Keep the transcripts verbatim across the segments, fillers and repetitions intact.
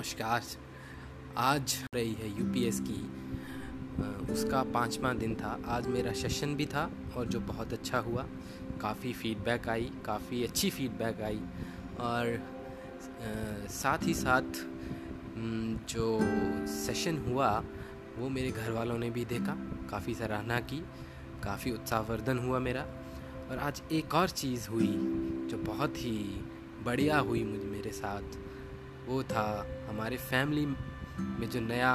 नमस्कार। आज रही है यूपीएससी की, उसका पाँचवा दिन था। आज मेरा सेशन भी था और जो बहुत अच्छा हुआ, काफ़ी फीडबैक आई, काफ़ी अच्छी फीडबैक आई। और साथ ही साथ जो सेशन हुआ वो मेरे घर वालों ने भी देखा, काफ़ी सराहना की, काफ़ी उत्साहवर्धन हुआ मेरा। और आज एक और चीज़ हुई जो बहुत ही बढ़िया हुई मुझ मेरे साथ, वो था हमारे फैमिली में जो नया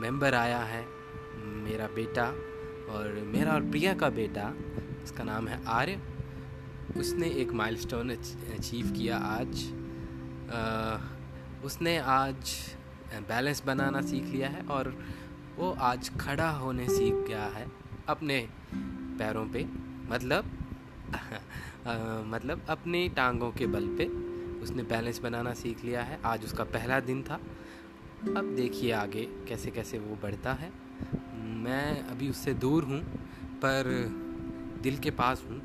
मेंबर आया है, मेरा बेटा और मेरा और प्रिया का बेटा, उसका नाम है आर्य। उसने एक माइलस्टोन अचीव किया आज। आ, उसने आज बैलेंस बनाना सीख लिया है और वो आज खड़ा होने सीख गया है अपने पैरों पे, मतलब आ, मतलब अपनी टांगों के बल पे उसने बैलेंस बनाना सीख लिया है। आज उसका पहला दिन था। अब देखिए आगे कैसे कैसे वो बढ़ता है। मैं अभी उससे दूर हूँ पर दिल के पास हूँ।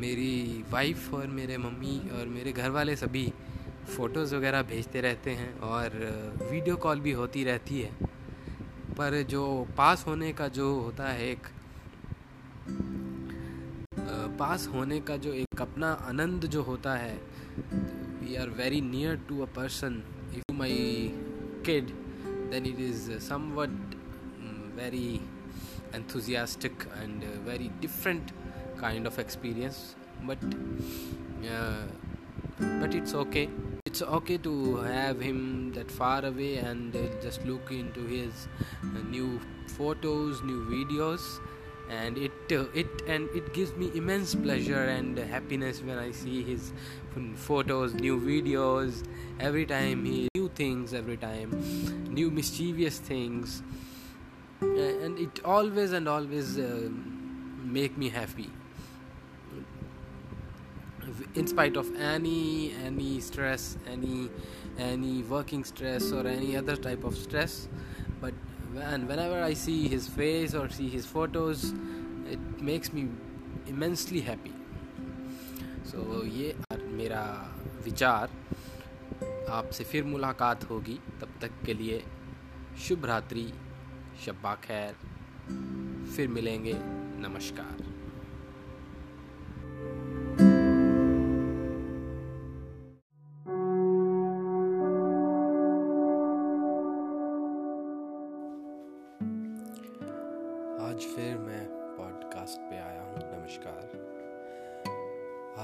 मेरी वाइफ और मेरे मम्मी और मेरे घर वाले सभी फ़ोटोज़ वगैरह भेजते रहते हैं और वीडियो कॉल भी होती रहती है। पर जो पास होने का जो होता है, एक पास होने का जो एक अपना आनंद जो होता है, we are very near to a person. If my kid then it is somewhat very enthusiastic and very different kind of experience, but but it's okay it's okay to have him that far away and just look into his new photos, new videos, and it it and it gives me immense pleasure and happiness when I see his photos, new videos. Every time he new things, every time new mischievous things, and it always and always uh, make me happy in spite of any any stress, any any working stress or any other type of stress. But when, whenever I see his face or see his photos, it makes me immensely happy. So ये मेरा विचार। आपसे फिर मुलाकात होगी, तब तक के लिए शुभ रात्रि, शब्बा खैर, फिर मिलेंगे, नमस्कार। आज फिर मैं पॉडकास्ट पे आया हूँ। नमस्कार।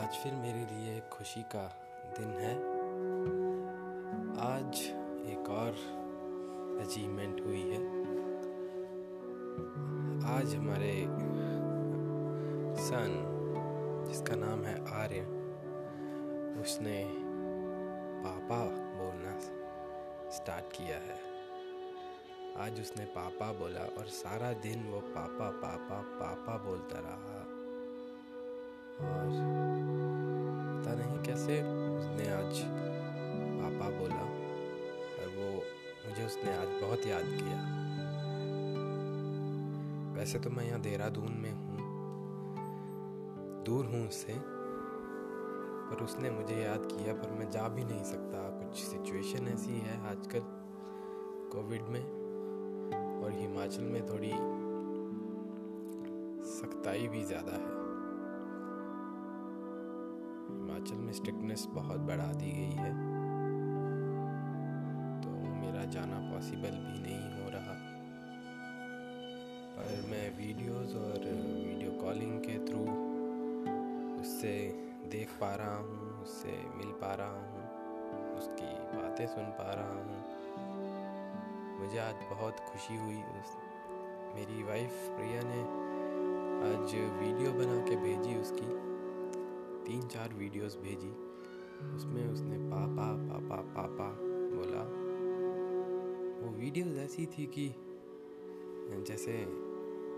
आज फिर मेरे लिए खुशी का दिन है। आज एक और अचीवमेंट हुई है। आज हमारे सन, जिसका नाम है आर्य, उसने पापा बोलना स्टार्ट किया है। आज उसने पापा बोला और सारा दिन वो पापा पापा पापा बोलता रहा, और पता नहीं कैसे उसने आज पापा बोला। और वो मुझे उसने आज बहुत याद किया। वैसे तो मैं यहाँ देहरादून में हूँ, दूर हूँ उससे, पर उसने मुझे याद किया। पर मैं जा भी नहीं सकता, कुछ सिचुएशन ऐसी है आजकल कोविड में, और हिमाचल में थोड़ी सख्ताई भी ज़्यादा है। हिमाचल में स्ट्रिक्टनेस बहुत बढ़ा दी गई है, तो मेरा जाना पॉसिबल भी नहीं हो रहा। पर मैं वीडियोस और वीडियो कॉलिंग के थ्रू उससे देख पा रहा हूँ, उससे मिल पा रहा हूँ, उसकी बातें सुन पा रहा हूँ। मुझे आज बहुत खुशी हुई। उस मेरी वाइफ प्रिया ने आज वीडियो बना के भेजी, उसकी तीन चार वीडियोस भेजी। उसमें उसने पापा पापा पापा बोला। वो वीडियोस ऐसी थी कि जैसे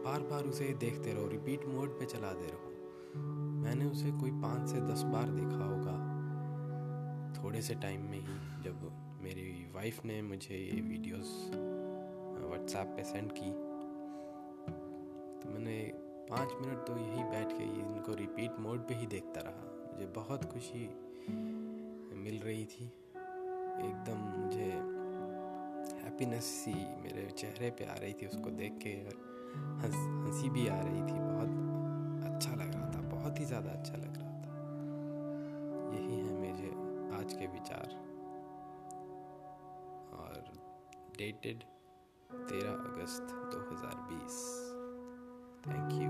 बार बार उसे देखते रहो, रिपीट मोड पे चलाते रहो। मैंने उसे कोई पाँच से दस बार देखा होगा थोड़े से टाइम में ही। जब मेरी वाइफ ने मुझे ये वीडियोस व्हाट्सएप पे सेंड की, तो मैंने पाँच मिनट तो यही बैठ के इनको रिपीट मोड पे ही देखता रहा। मुझे बहुत खुशी मिल रही थी। एकदम मुझे हैप्पीनेस सी मेरे चेहरे पे आ रही थी उसको देख के, और हंस हंसी भी आ रही थी। बहुत अच्छा लग रहा था, बहुत ही ज़्यादा अच्छा लग रहा था। यही है मेरे आज के विचार। और डेटेड तेरह अगस्त दो हज़ार बीस। Thank you.